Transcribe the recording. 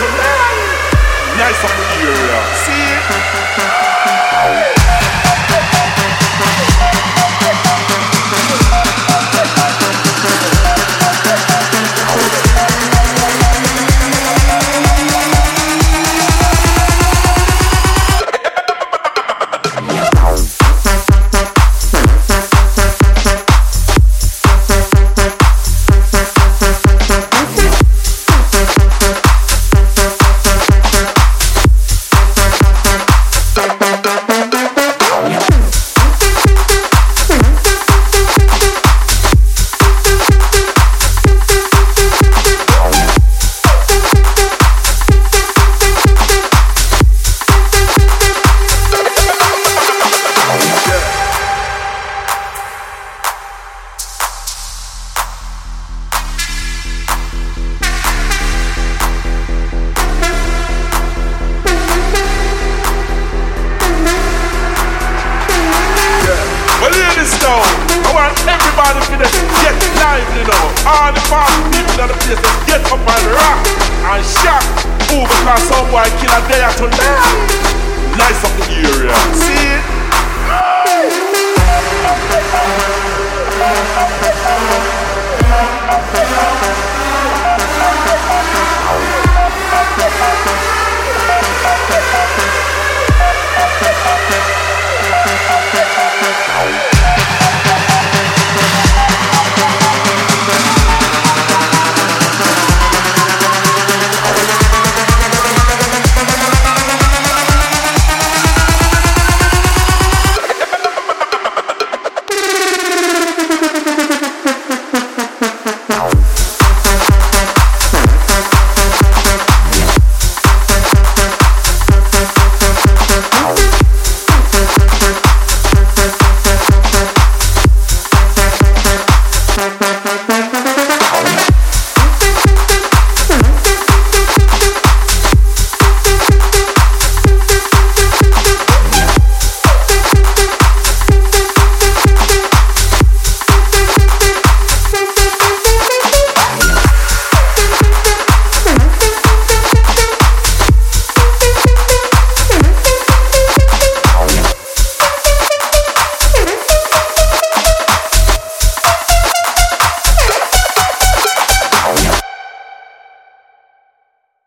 Nice on the area. See it? I want everybody to get lively now. All the party people in the place, get up and rock and shout. Over because some boy kill a day or two.